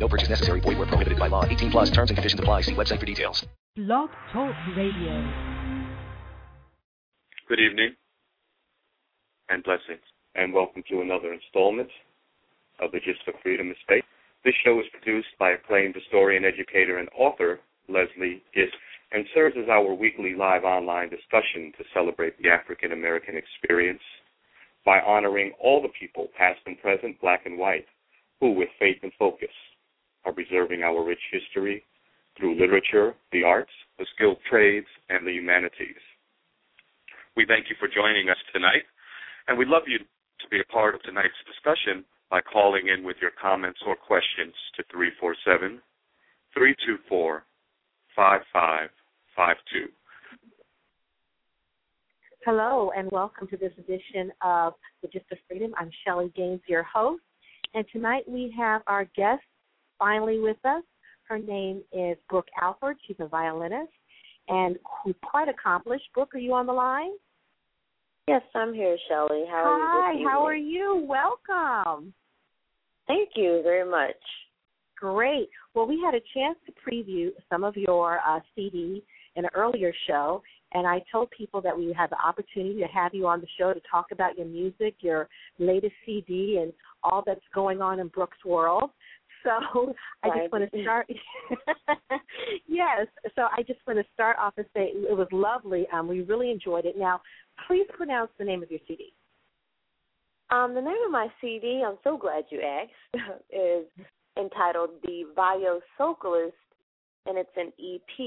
No purchase necessary. Void where prohibited by law. 18 plus terms and conditions apply. See website for details. Blog Talk Radio. Good evening and blessings, and welcome to another installment of the Gist of Freedom is Space. This show is produced by acclaimed historian, educator, and author Leslie Gist, and serves as our weekly live online discussion to celebrate the African American experience by honoring all the people, past and present, black and white, who, with faith and focus, are preserving our rich history through literature, the arts, the skilled trades, and the humanities. We thank you for joining us tonight, and we'd love you to be a part of tonight's discussion by calling in with your comments or questions to 347-324-5552. Hello, and welcome to this edition of The Gist of Freedom. I'm Shellie Gaines, your host, and tonight we have our guest finally with us. Her name is Brooke Alford. She's a violinist and quite accomplished. Brooke, are you on the line? Yes, I'm here, Shellie. Hi, how are you? Welcome. Thank you very much. Great. Well, we had a chance to preview some of your CD in an earlier show, and I told people that we had the opportunity to have you on the show to talk about your music, your latest CD, and all that's going on in Brooke's world. So I just want to start off and say it was lovely. We really enjoyed it. Now, please pronounce the name of your CD. The name of my CD, I'm so glad you asked, is entitled The Viosocalist, and it's an EP.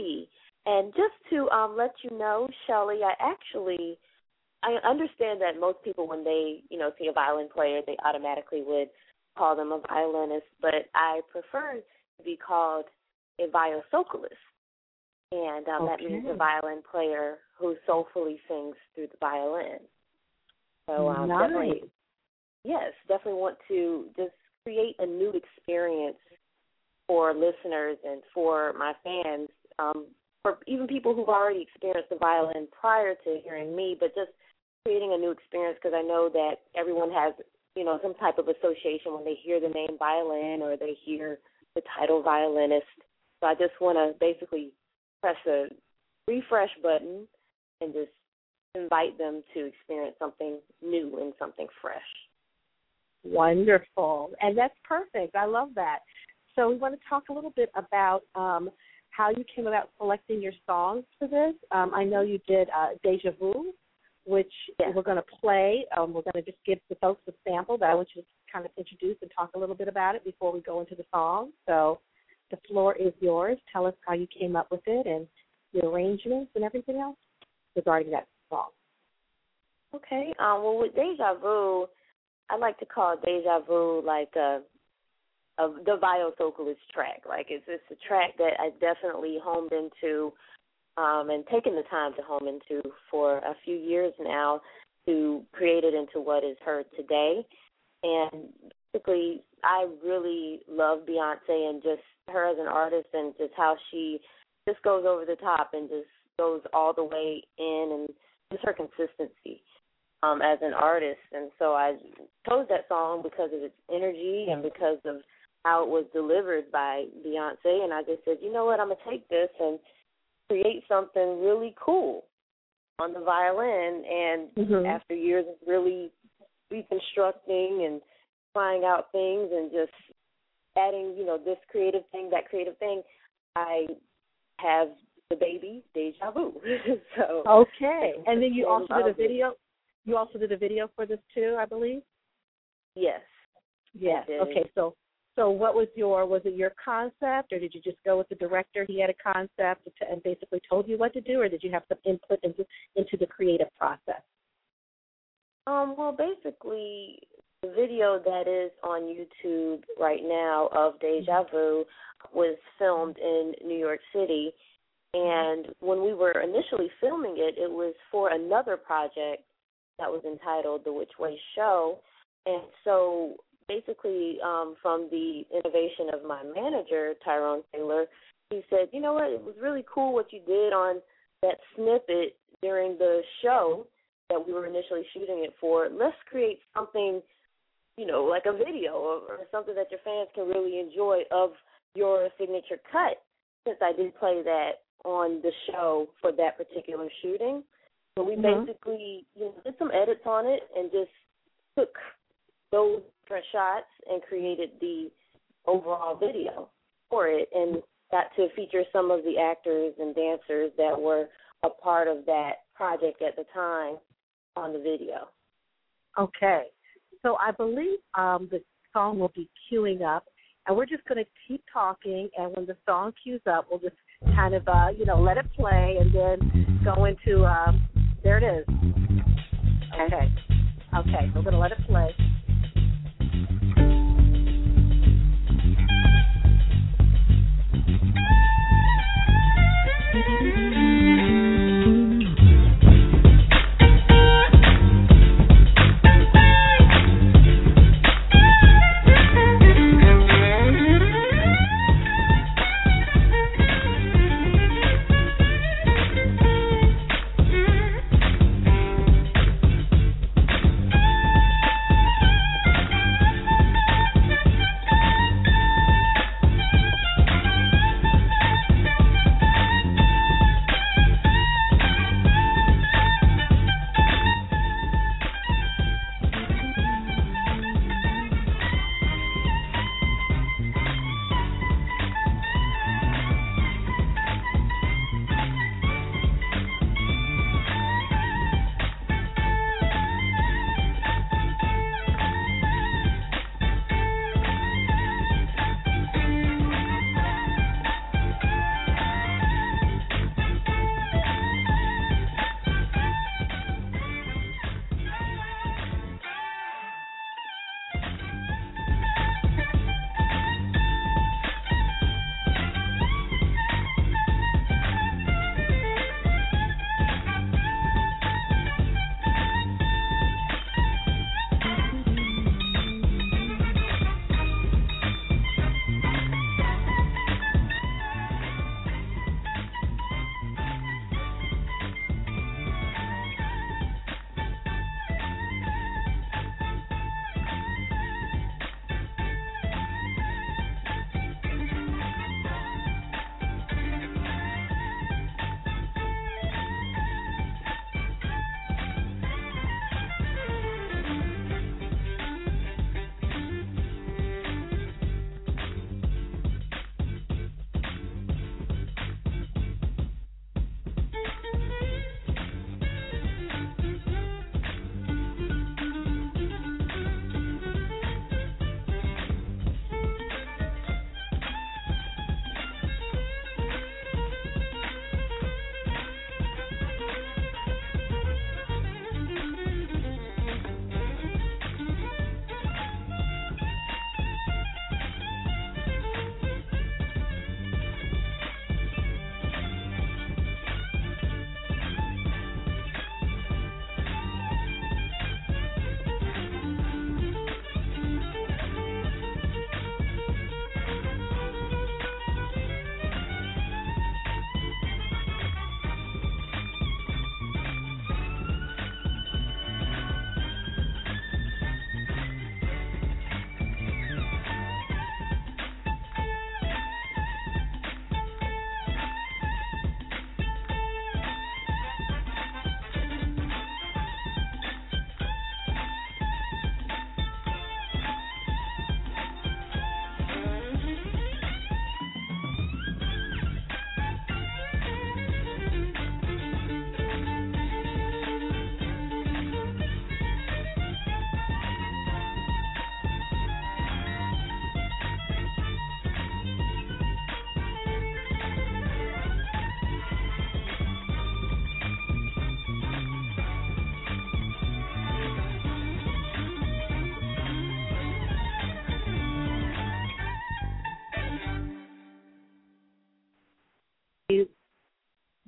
And just to let you know, Shellie, I understand that most people, when they, see a violin player, they automatically would call them a violinist, but I prefer to be called a viosocalist, and that means a violin player who soulfully sings through the violin. So nice. Definitely want to just create a new experience for listeners and for my fans, for even people who've already experienced the violin prior to hearing me, but just creating a new experience, because I know that everyone has some type of association when they hear the name violin or they hear the title violinist. So I just want to basically press a refresh button and just invite them to experience something new and something fresh. Wonderful. And that's perfect. I love that. So we want to talk a little bit about how you came about selecting your songs for this. I know you did Deja Vu, which we're going to play. We're going to just give the folks a sample, but I want you to kind of introduce and talk a little bit about it before we go into the song. So the floor is yours. Tell us how you came up with it and the arrangements and everything else regarding that song. Okay. Well, with Deja Vu, I like to call Deja Vu like the Viosocalist track. Like it's a track that I definitely honed into and taking the time to home into for a few years now to create it into what is heard today. And basically, I really love Beyonce and just her as an artist and just how she just goes over the top and just goes all the way in, and just her consistency as an artist. And so I chose that song because of its energy and because of how it was delivered by Beyonce. And I just said, you know what, I'm going to take this and create something really cool on the violin, and after years of really reconstructing and trying out things and just adding, this creative thing, that creative thing, I have the baby Deja Vu. So okay, and then you also did a video. You also did a video for this too, I believe. Yes. Okay, So what was it your concept, or did you just go with the director? He had a concept and basically told you what to do, or did you have some input into the creative process? Well, basically, the video that is on YouTube right now of Deja Vu was filmed in New York City, And when we were initially filming it, it was for another project that was entitled The Which Way Show. And so basically from the innovation of my manager, Tyrone Taylor, he said, you know what, it was really cool what you did on that snippet during the show that we were initially shooting it for. Let's create something, you know, like a video or something that your fans can really enjoy of your signature cut, since I did play that on the show for that particular shooting. So we basically, you know, did some edits on it and just took those different shots and created the overall video for it, and got to feature some of the actors and dancers that were a part of that project at the time on the video. Okay. So I believe the song will be queuing up, and we're just going to keep talking, and when the song queues up, we'll just kind of, let it play and then go into, there it is. Okay. Okay, we're going to let it play.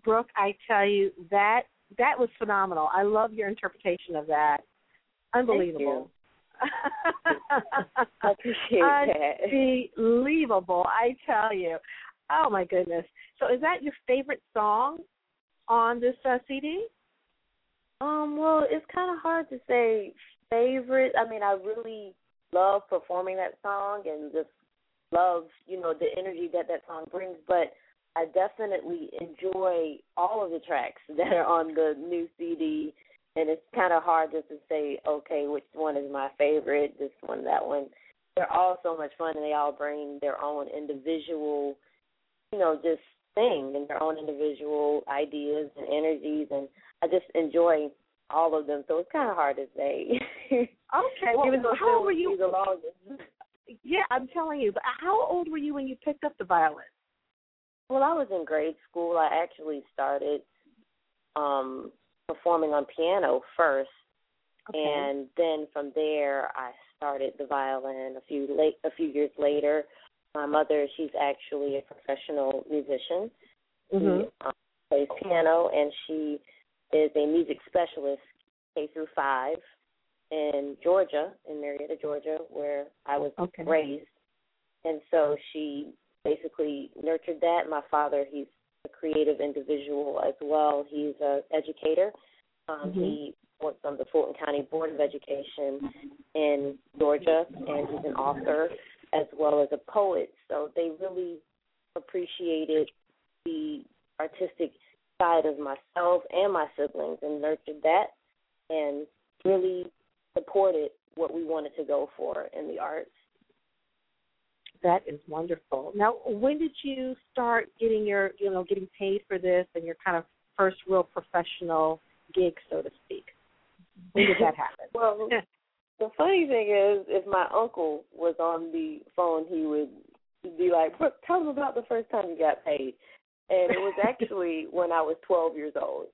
Brooke, I tell you, that was phenomenal. I love your interpretation of that. Unbelievable. Thank you. I appreciate that. Unbelievable, I tell you. Oh, my goodness. So is that your favorite song on this CD? Well, it's kind of hard to say favorite. I mean, I really love performing that song and just love, you know, the energy that song brings. But I definitely enjoy all of the tracks that are on the new CD. And it's kind of hard just to say, okay, which one is my favorite, this one, that one. They're all so much fun, and they all bring their own individual, you know, just thing and their own individual ideas and energies, and I just enjoy all of them, so it's kind of hard to say. Okay. Well, even though how old were you? Yeah, I'm telling you, but how old were you when you picked up the violin? Well, I was in grade school. I actually started performing on piano first, okay. And then from there I started the violin a few years later. My mother, she's actually a professional musician. Mm-hmm. She plays piano, and she is a music specialist K-5 in Georgia, in Marietta, Georgia, where I was raised. And so she basically nurtured that. My father, he's a creative individual as well. He's an educator. Mm-hmm. He works on the Fulton County Board of Education in Georgia, and he's an author as well as a poet. So they really appreciated the artistic side of myself and my siblings and nurtured that and really supported what we wanted to go for in the arts. That is wonderful. Now, when did you start getting your, you know, getting paid for this and your kind of first real professional gig, so to speak? When did that happen? Well, the funny thing is, if my uncle was on the phone, he would be like, Brooke, tell him about the first time you got paid. And it was actually when I was 12 years old.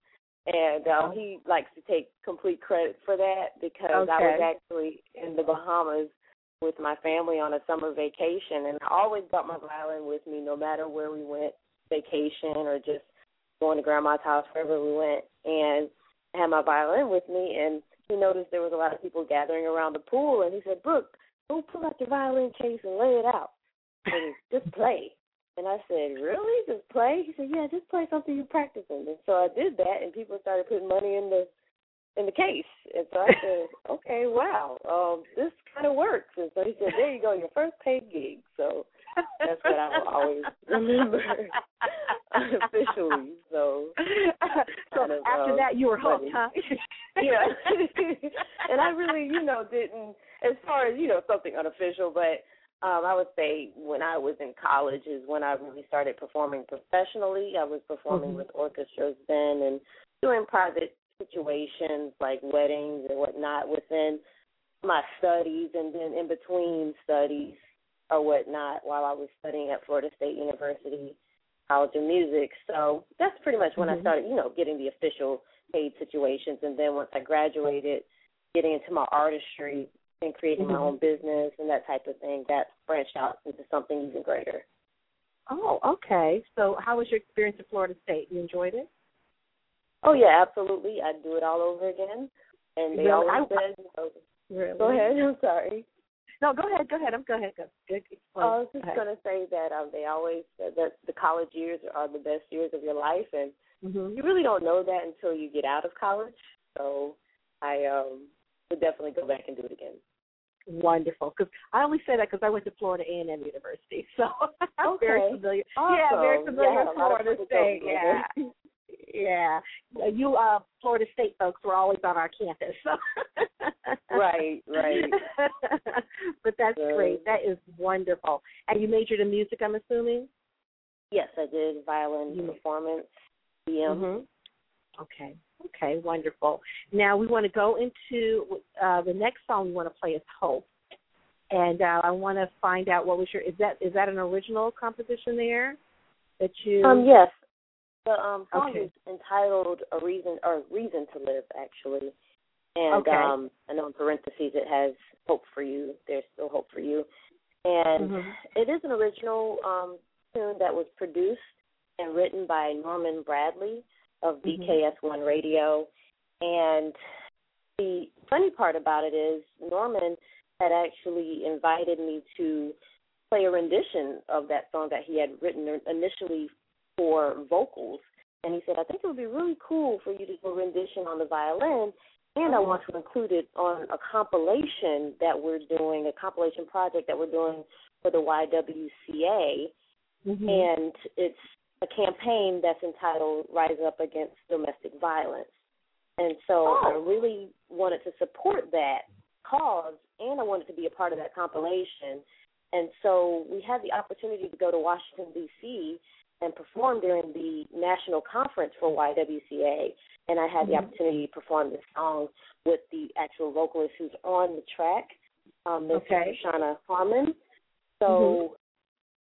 And he likes to take complete credit for that because I was actually in the Bahamas with my family on a summer vacation. And I always brought my violin with me no matter where we went, vacation or just going to grandma's house, wherever we went. And I had my violin with me, and he noticed there was a lot of people gathering around the pool, and he said, Brooke, go pull out your violin case and lay it out. And just play. And I said, really? Just play? He said, yeah, just play something you're practicing. And so I did that, and people started putting money in the case. And so I said, okay, wow, this kind of works. And so he said, there you go, your first paid gig. So that's what I will always remember officially. So after that, you were hooked, huh? Yeah. And I really, you know, didn't, as far as, you know, something unofficial, but I would say when I was in college is when I really started performing professionally. I was performing with orchestras then and doing private situations like weddings and whatnot within my studies, and then in between studies or whatnot while I was studying at Florida State University College of Music. So that's pretty much when I started, you know, getting the official paid situations. And then once I graduated, getting into my artistry and creating my own business and that type of thing, that branched out into something even greater. Oh, okay. So how was your experience at Florida State? You enjoyed it? Oh, yeah, absolutely. I'd do it all over again. And they always said, really? Go ahead. I'm sorry. No, go ahead. I was just going to say that they always said that the college years are the best years of your life, and you really don't know that until you get out of college. So I would definitely go back and do it again. Wonderful. Because I only say that because I went to Florida A&M University, so I'm very familiar. Awesome. Yeah, very familiar with Florida State. Yeah. Yeah, you Florida State folks were always on our campus. So. Right. But that's great. That is wonderful. And you majored in music, I'm assuming? Yes, I did. Violin performance, DM. Okay, wonderful. Now we want to go into the next song we want to play is Hope. And I want to find out what was your, is that an original composition there that you? Yes. The song is entitled "A Reason to Live," actually, and I know in parentheses it has "Hope for You." There's still hope for you, and it is an original tune that was produced and written by Norman Bradley of BKS1 Radio. And the funny part about it is Norman had actually invited me to play a rendition of that song that he had written initially for vocals. And he said, I think it would be really cool for you to do a rendition on the violin, and I want to include it on a compilation that we're doing, a compilation project that we're doing for the YWCA. And it's a campaign that's entitled Rising Up Against Domestic Violence. And so I really wanted to support that cause, and I wanted to be a part of that compilation. And so we had the opportunity to go to Washington, D.C., and perform during the national conference for YWCA. And I had the opportunity to perform this song with the actual vocalist who's on the track, Shana Harmon. So,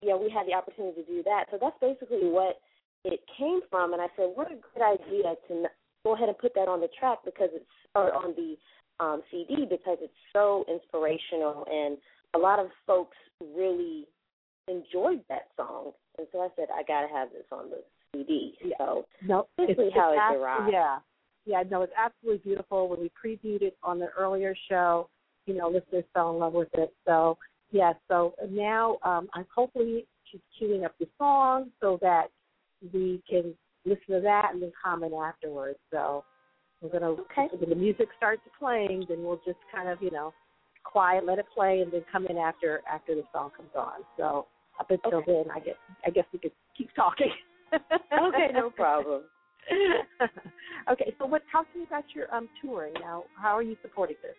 yeah, we had the opportunity to do that. So that's basically what it came from. And I said, what a good idea to go ahead and put that on the track because it's or on the CD because it's so inspirational. And a lot of folks really enjoyed that song. And so I said, I got to have this on the CD. So basically how it derived. Yeah, it's absolutely beautiful. When we previewed it on the earlier show, you know, listeners fell in love with it. So, yeah, so now I'm hopefully she's queuing up the song so that we can listen to that and then comment afterwards. So we're going to, when the music starts playing, then we'll just kind of, you know, quiet, let it play, and then come in after the song comes on. So up until then, I guess we could keep talking. Okay, no problem. Okay, so what? Tell me about your touring now. How are you supporting this?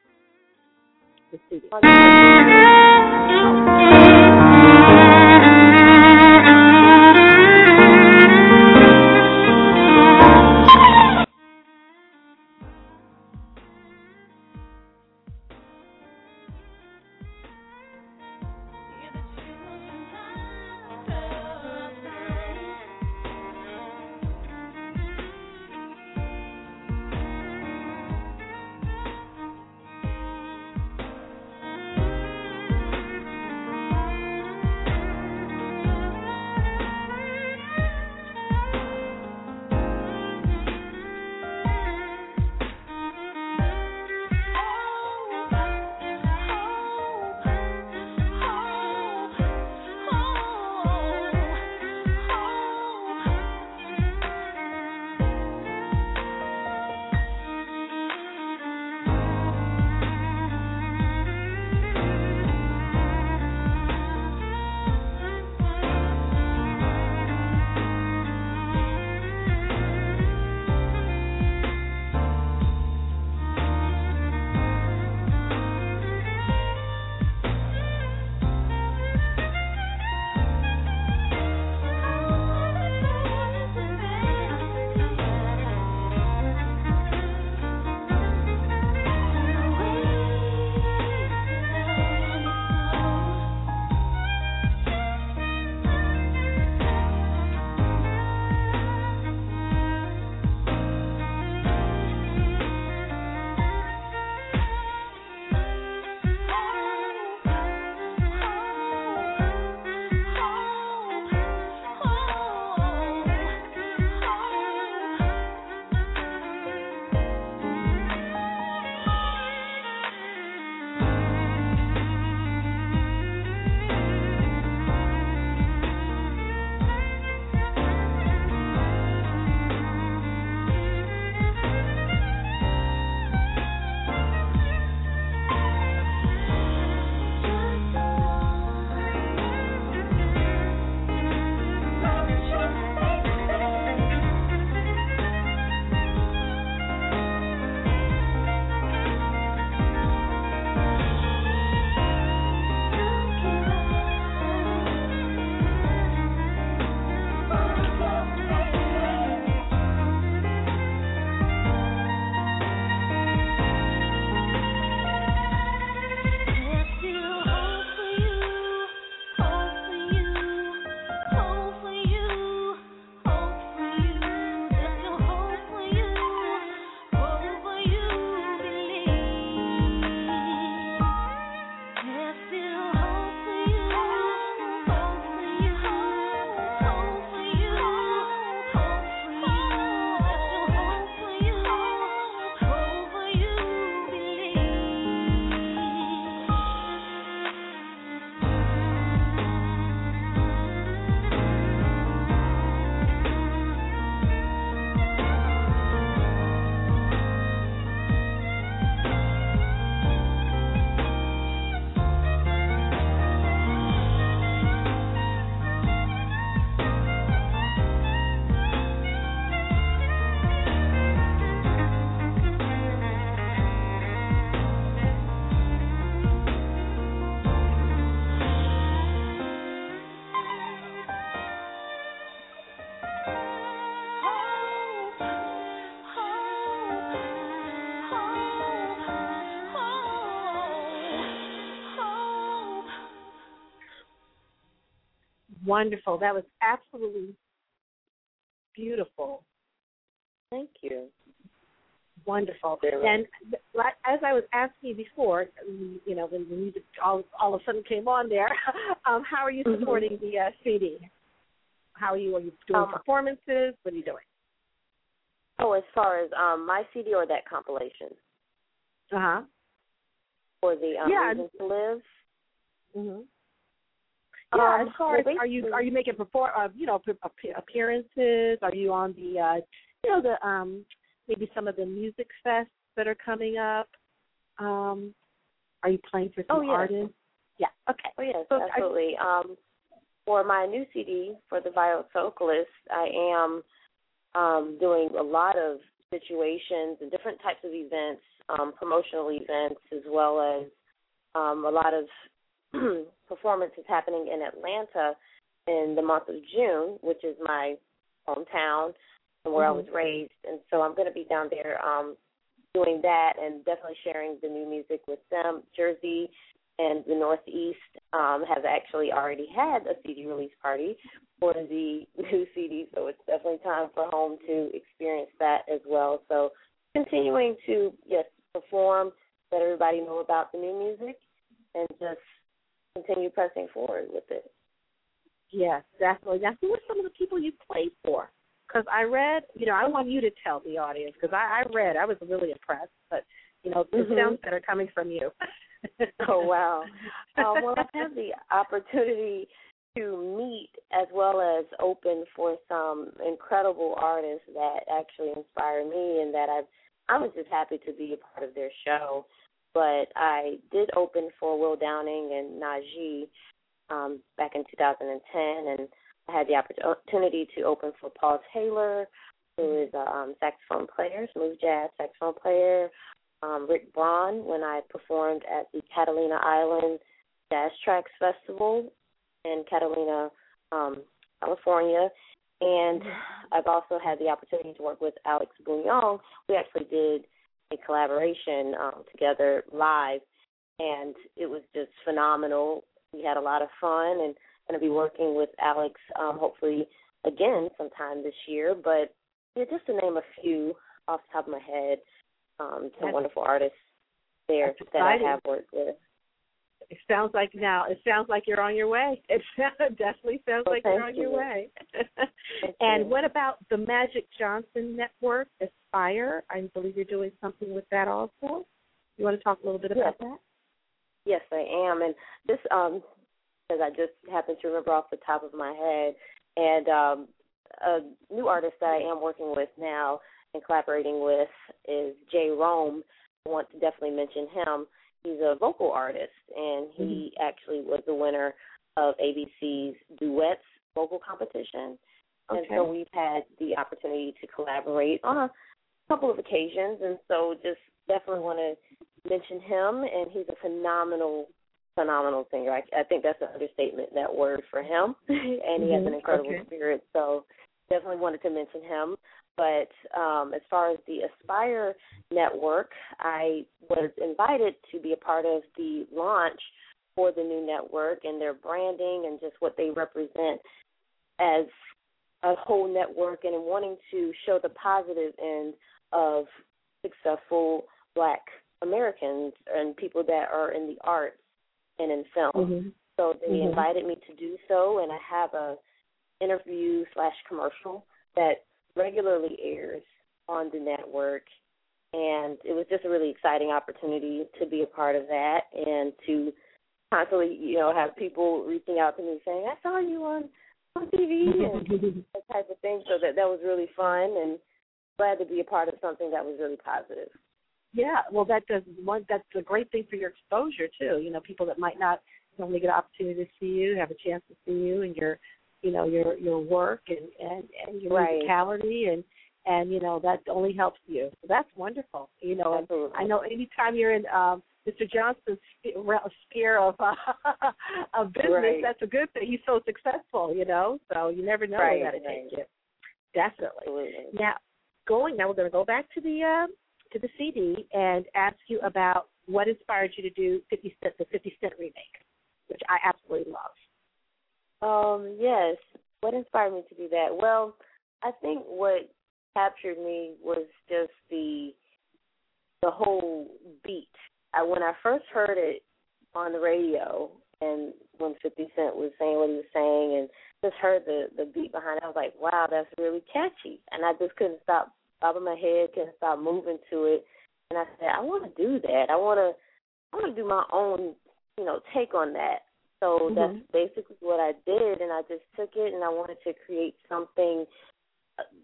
wonderful. That was absolutely beautiful. Thank you. Wonderful. And as I was asking you before, you know, when the music all of a sudden came on there, how are you supporting the CD? How are you doing performances? What are you doing? Oh, as far as my CD or that compilation? Uh-huh. For the Reason to Live? Mm-hmm. Yeah, as far as are you making appearances? Are you on the maybe some of the music fests that are coming up? Are you playing for some artists? Yeah. Okay. Oh yes, so absolutely. For my new CD for the Viosocalist, I am doing a lot of situations and different types of events, promotional events, as well as a lot of performance is happening in Atlanta in the month of June, which is my hometown and where I was raised. And so I'm going to be down there doing that and definitely sharing the new music with them. Jersey and the Northeast have actually already had a CD release party for the new CD, so it's definitely time for home to experience that as well. So continuing to, perform, let everybody know about the new music, and just continue pressing forward with it. Yes, definitely. Now, who are some of the people you played for? Because I read, I want you to tell the audience, because I read, I was really impressed, but, the sounds that are coming from you. Oh, wow. Well, I've had the opportunity to meet as well as open for some incredible artists that actually inspire me and that I was just happy to be a part of their show. But I did open for Will Downing and Najee back in 2010, and I had the opportunity to open for Paul Taylor, who is a saxophone player, smooth jazz saxophone player, Rick Braun, when I performed at the Catalina Island Jazz Tracks Festival in Catalina, California. And I've also had the opportunity to work with Alex Bugnon. We actually did a collaboration together live, and it was just phenomenal. We had a lot of fun, and I'm going to be working with Alex hopefully again sometime this year. But just to name a few off the top of my head, some wonderful artists there that I have worked with. It sounds like you're on your way. It definitely sounds like you're on your way. And what about the Magic Johnson Network, Aspire? I believe you're doing something with that also. You want to talk a little bit about that? Yes, I am. And this, because I just happened to remember off the top of my head, and a new artist that I am working with now and collaborating with is Jay Rome. I want to definitely mention him. He's a vocal artist, and he actually was the winner of ABC's Duets vocal competition. Okay. And so we've had the opportunity to collaborate on a couple of occasions, and so just definitely want to mention him. And he's a phenomenal, phenomenal singer. I think that's an understatement, that word for him. And he has an incredible spirit, so definitely wanted to mention him. But as far as the Aspire Network, I was invited to be a part of the launch for the new network and their branding and just what they represent as a whole network, and in wanting to show the positive end of successful Black Americans and people that are in the arts and in film. Mm-hmm. So they invited me to do so, and I have a interview/commercial that regularly airs on the network, and it was just a really exciting opportunity to be a part of that and to constantly, have people reaching out to me saying, I saw you on TV and that type of thing. So that was really fun, and glad to be a part of something that was really positive. Yeah, well, that's a great thing for your exposure, too. People that might not only get an opportunity to see you, have a chance to see you and your work and your musicality and that only helps you. So that's wonderful. Absolutely. I know anytime you're in Mr. Johnson's sphere of business, that's a good thing. He's so successful, so you never know where that takes you. Definitely. Absolutely. Now we're going to go back to the CD and ask you about what inspired you to do 50 Cent, the 50 Cent remake, which I absolutely love. Yes. What inspired me to do that? Well, I think what captured me was just the whole beat. When I first heard it on the radio, and when 50 Cent was saying what he was saying, and just heard the beat behind it, I was like, wow, that's really catchy. And I just couldn't stop bobbing my head, couldn't stop moving to it. And I said, I want to do that. I want to do my own, take on that. So mm-hmm. That's basically what I did, and I just took it, and I wanted to create something,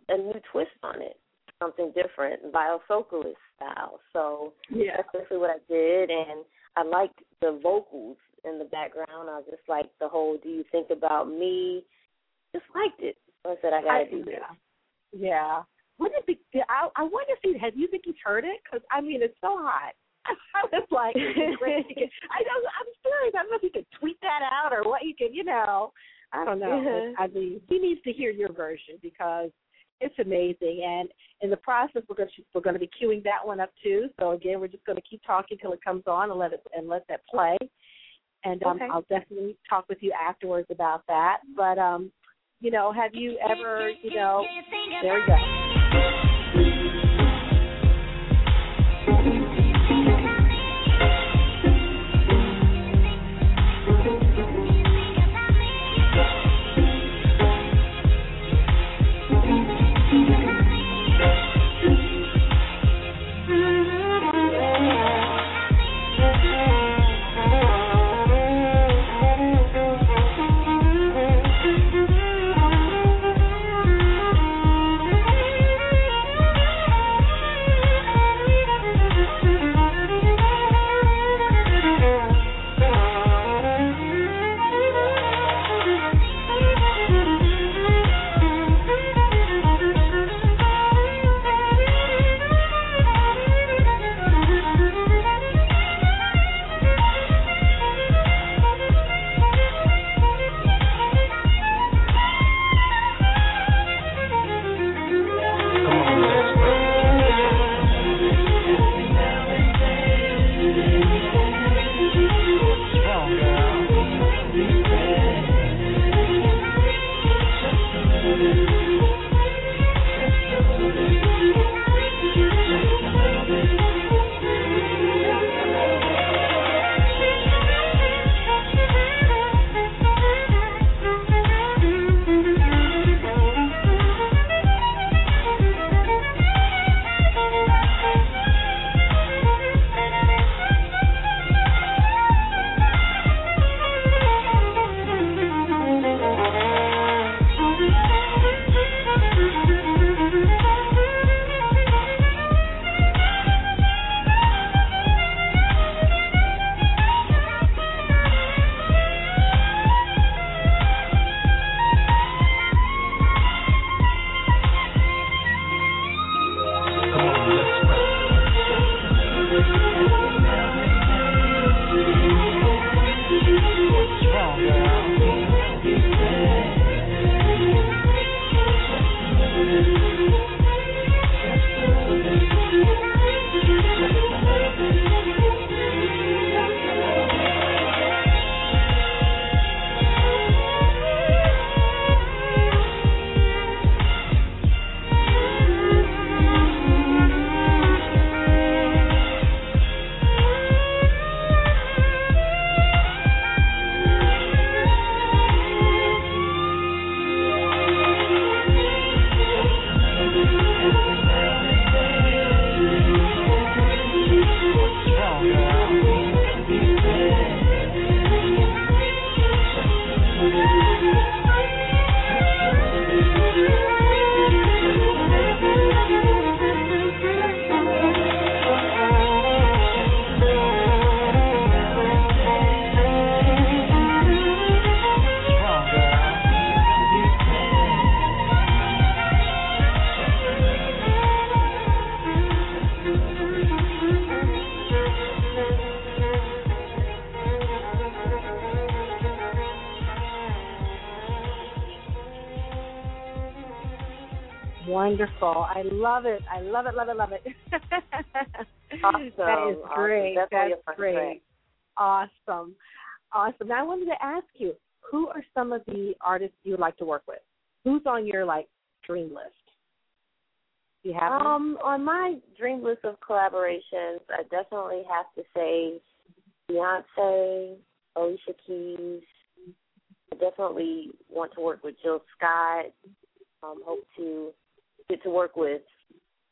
a new twist on it, something different, Viosocalist style. So yeah. That's basically what I did, and I liked the vocals in the background. I just liked the whole "Do You Think About Me?" Just liked it. So I said, I gotta do this. Yeah. Wouldn't it be? I wonder if you think you've heard it? Because it's so hot. I was like, I'm serious. I don't know if you could tweet that out or what you could, I don't know. Mm-hmm. He needs to hear your version because it's amazing. And in the process, we're going to be queuing that one up too. So again, we're just going to keep talking till it comes on and let that play. And okay. I'll definitely talk with you afterwards about that. But have you ever, there you go. Wonderful. I love it. I love it, love it, love it. Awesome. That is great. Awesome. That's great. Awesome. Now, I wanted to ask you, who are some of the artists you would like to work with? Who's on your, dream list? Do you have on my dream list of collaborations, I definitely have to say Beyonce, Alicia Keys. I definitely want to work with Jill Scott. Hope to get to work with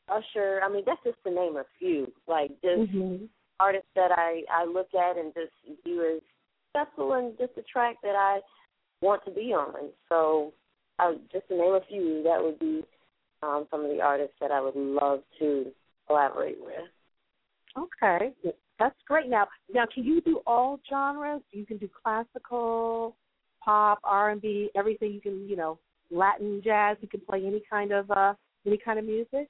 Usher. I mean, that's just to name a few. Artists that I look at and just view as successful and just a track that I want to be on. So just to name a few, that would be some of the artists that I would love to collaborate with. Okay. That's great. Now, can you do all genres? You can do classical, pop, R&B, everything. You can, Latin jazz. You can play any kind of music.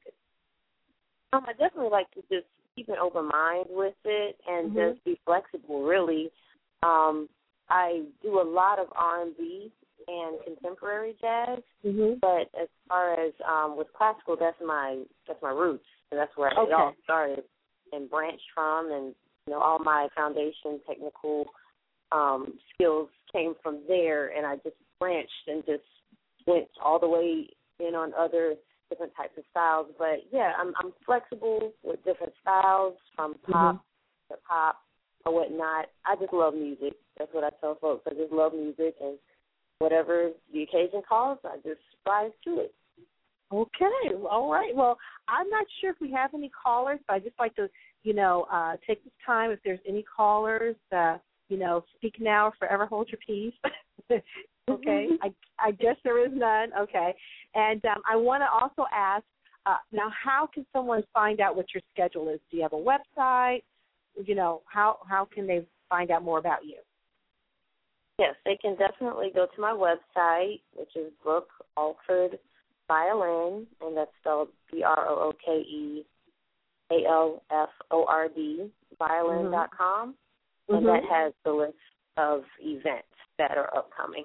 I definitely like to just keep an open mind with it and just be flexible. Really, I do a lot of R&B and contemporary jazz, but as far as with classical, that's my roots, and that's where it all started and branched from, and all my foundation technical skills came from there, and I just branched and just went all the way in on other different types of styles. But yeah, I'm flexible with different styles, from pop to pop or whatnot. I just love music. That's what I tell folks. I just love music, and whatever the occasion calls, I just rise to it. Okay. All right. Well, I'm not sure if we have any callers, but I'd just like to, take this time. If there's any callers, speak now or forever hold your peace. Okay. I guess there is none. Okay. And I want to also ask, now how can someone find out what your schedule is? Do you have a website? How can they find out more about you? Yes, they can definitely go to my website, which is Brooke Alford Violin, and that's spelled BrookeAlford violin.com, and that has the list of events that are upcoming.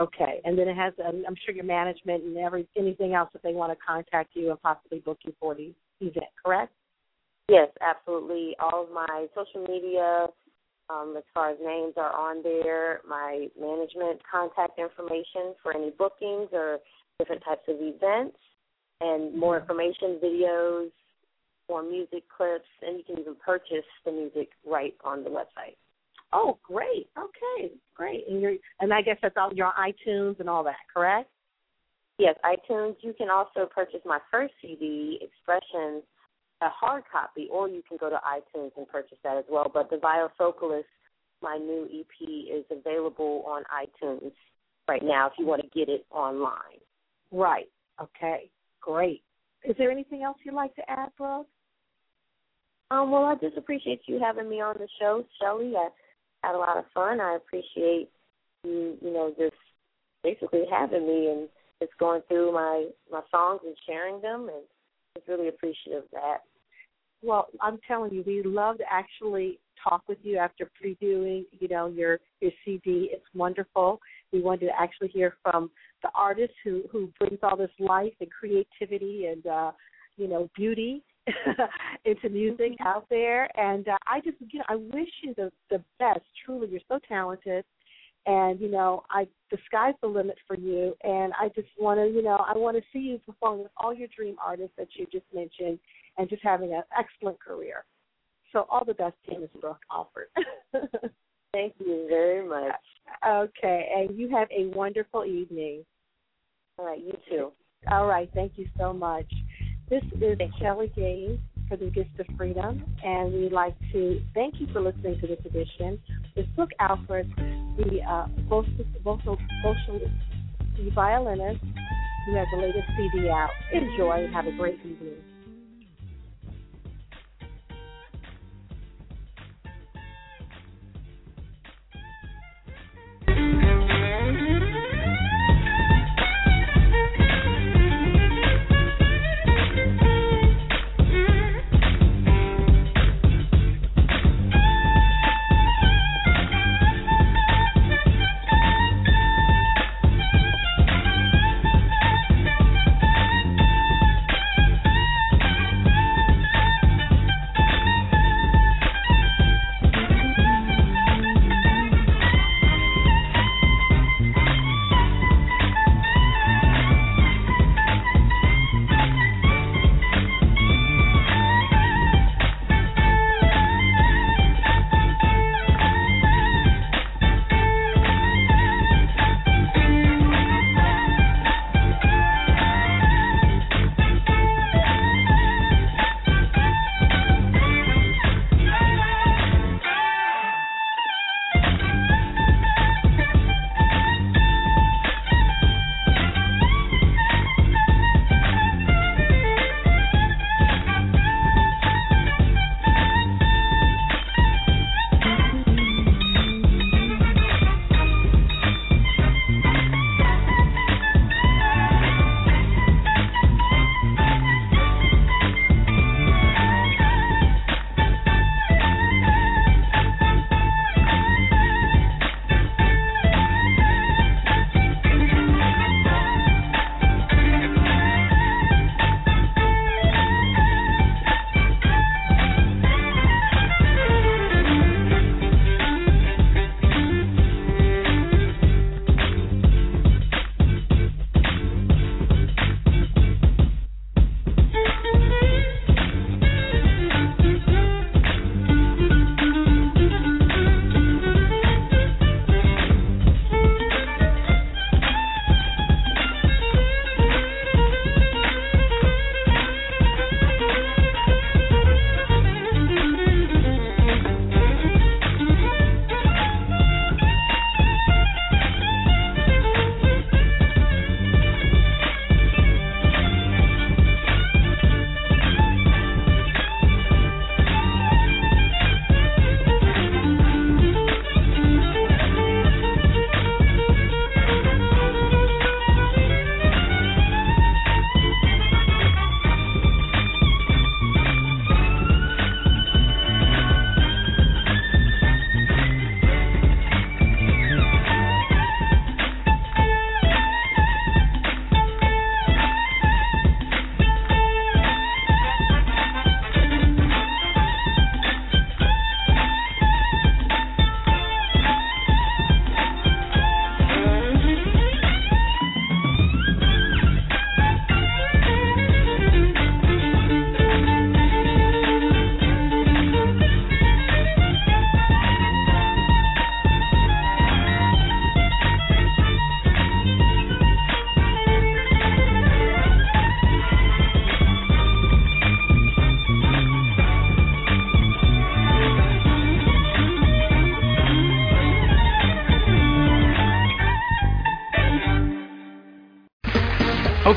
Okay, and then it has, I'm sure, your management and anything else that they want to contact you and possibly book you for the event, correct? Yes, absolutely. All of my social media, as far as names, are on there. My management contact information for any bookings or different types of events, and more information, videos, or music clips, and you can even purchase the music right on the website. Oh, great. Okay, great. And I guess that's all, you're on iTunes and all that, correct? Yes, iTunes. You can also purchase my first CD, Expressions, a hard copy, or you can go to iTunes and purchase that as well. But The Viosocalist, my new EP, is available on iTunes right now if you want to get it online. Right. Okay. Great. Is there anything else you'd like to add, Brooke? Well, I just appreciate you having me on the show, Shellie. I had a lot of fun. I appreciate you, just basically having me and just going through my songs and sharing them, and just really appreciative of that. Well, I'm telling you, we love to actually talk with you after previewing, your CD. It's wonderful. We wanted to actually hear from the artist who brings all this life and creativity and, beauty into music out there. And I just, I wish you the best. Truly, you're so talented. And, the sky's the limit for you. And I just want to, I want to see you perform with all your dream artists that you just mentioned and just having an excellent career. So all the best to Ms. Brooke Alford. Thank you very much. Okay. And you have a wonderful evening. All right. You too. All right. Thank you so much. This is Shellie Gaines for the Gist of Freedom, and we'd like to thank you for listening to this edition with Brooke Alford, the violinist who has the latest CD out. Enjoy. Have a great evening.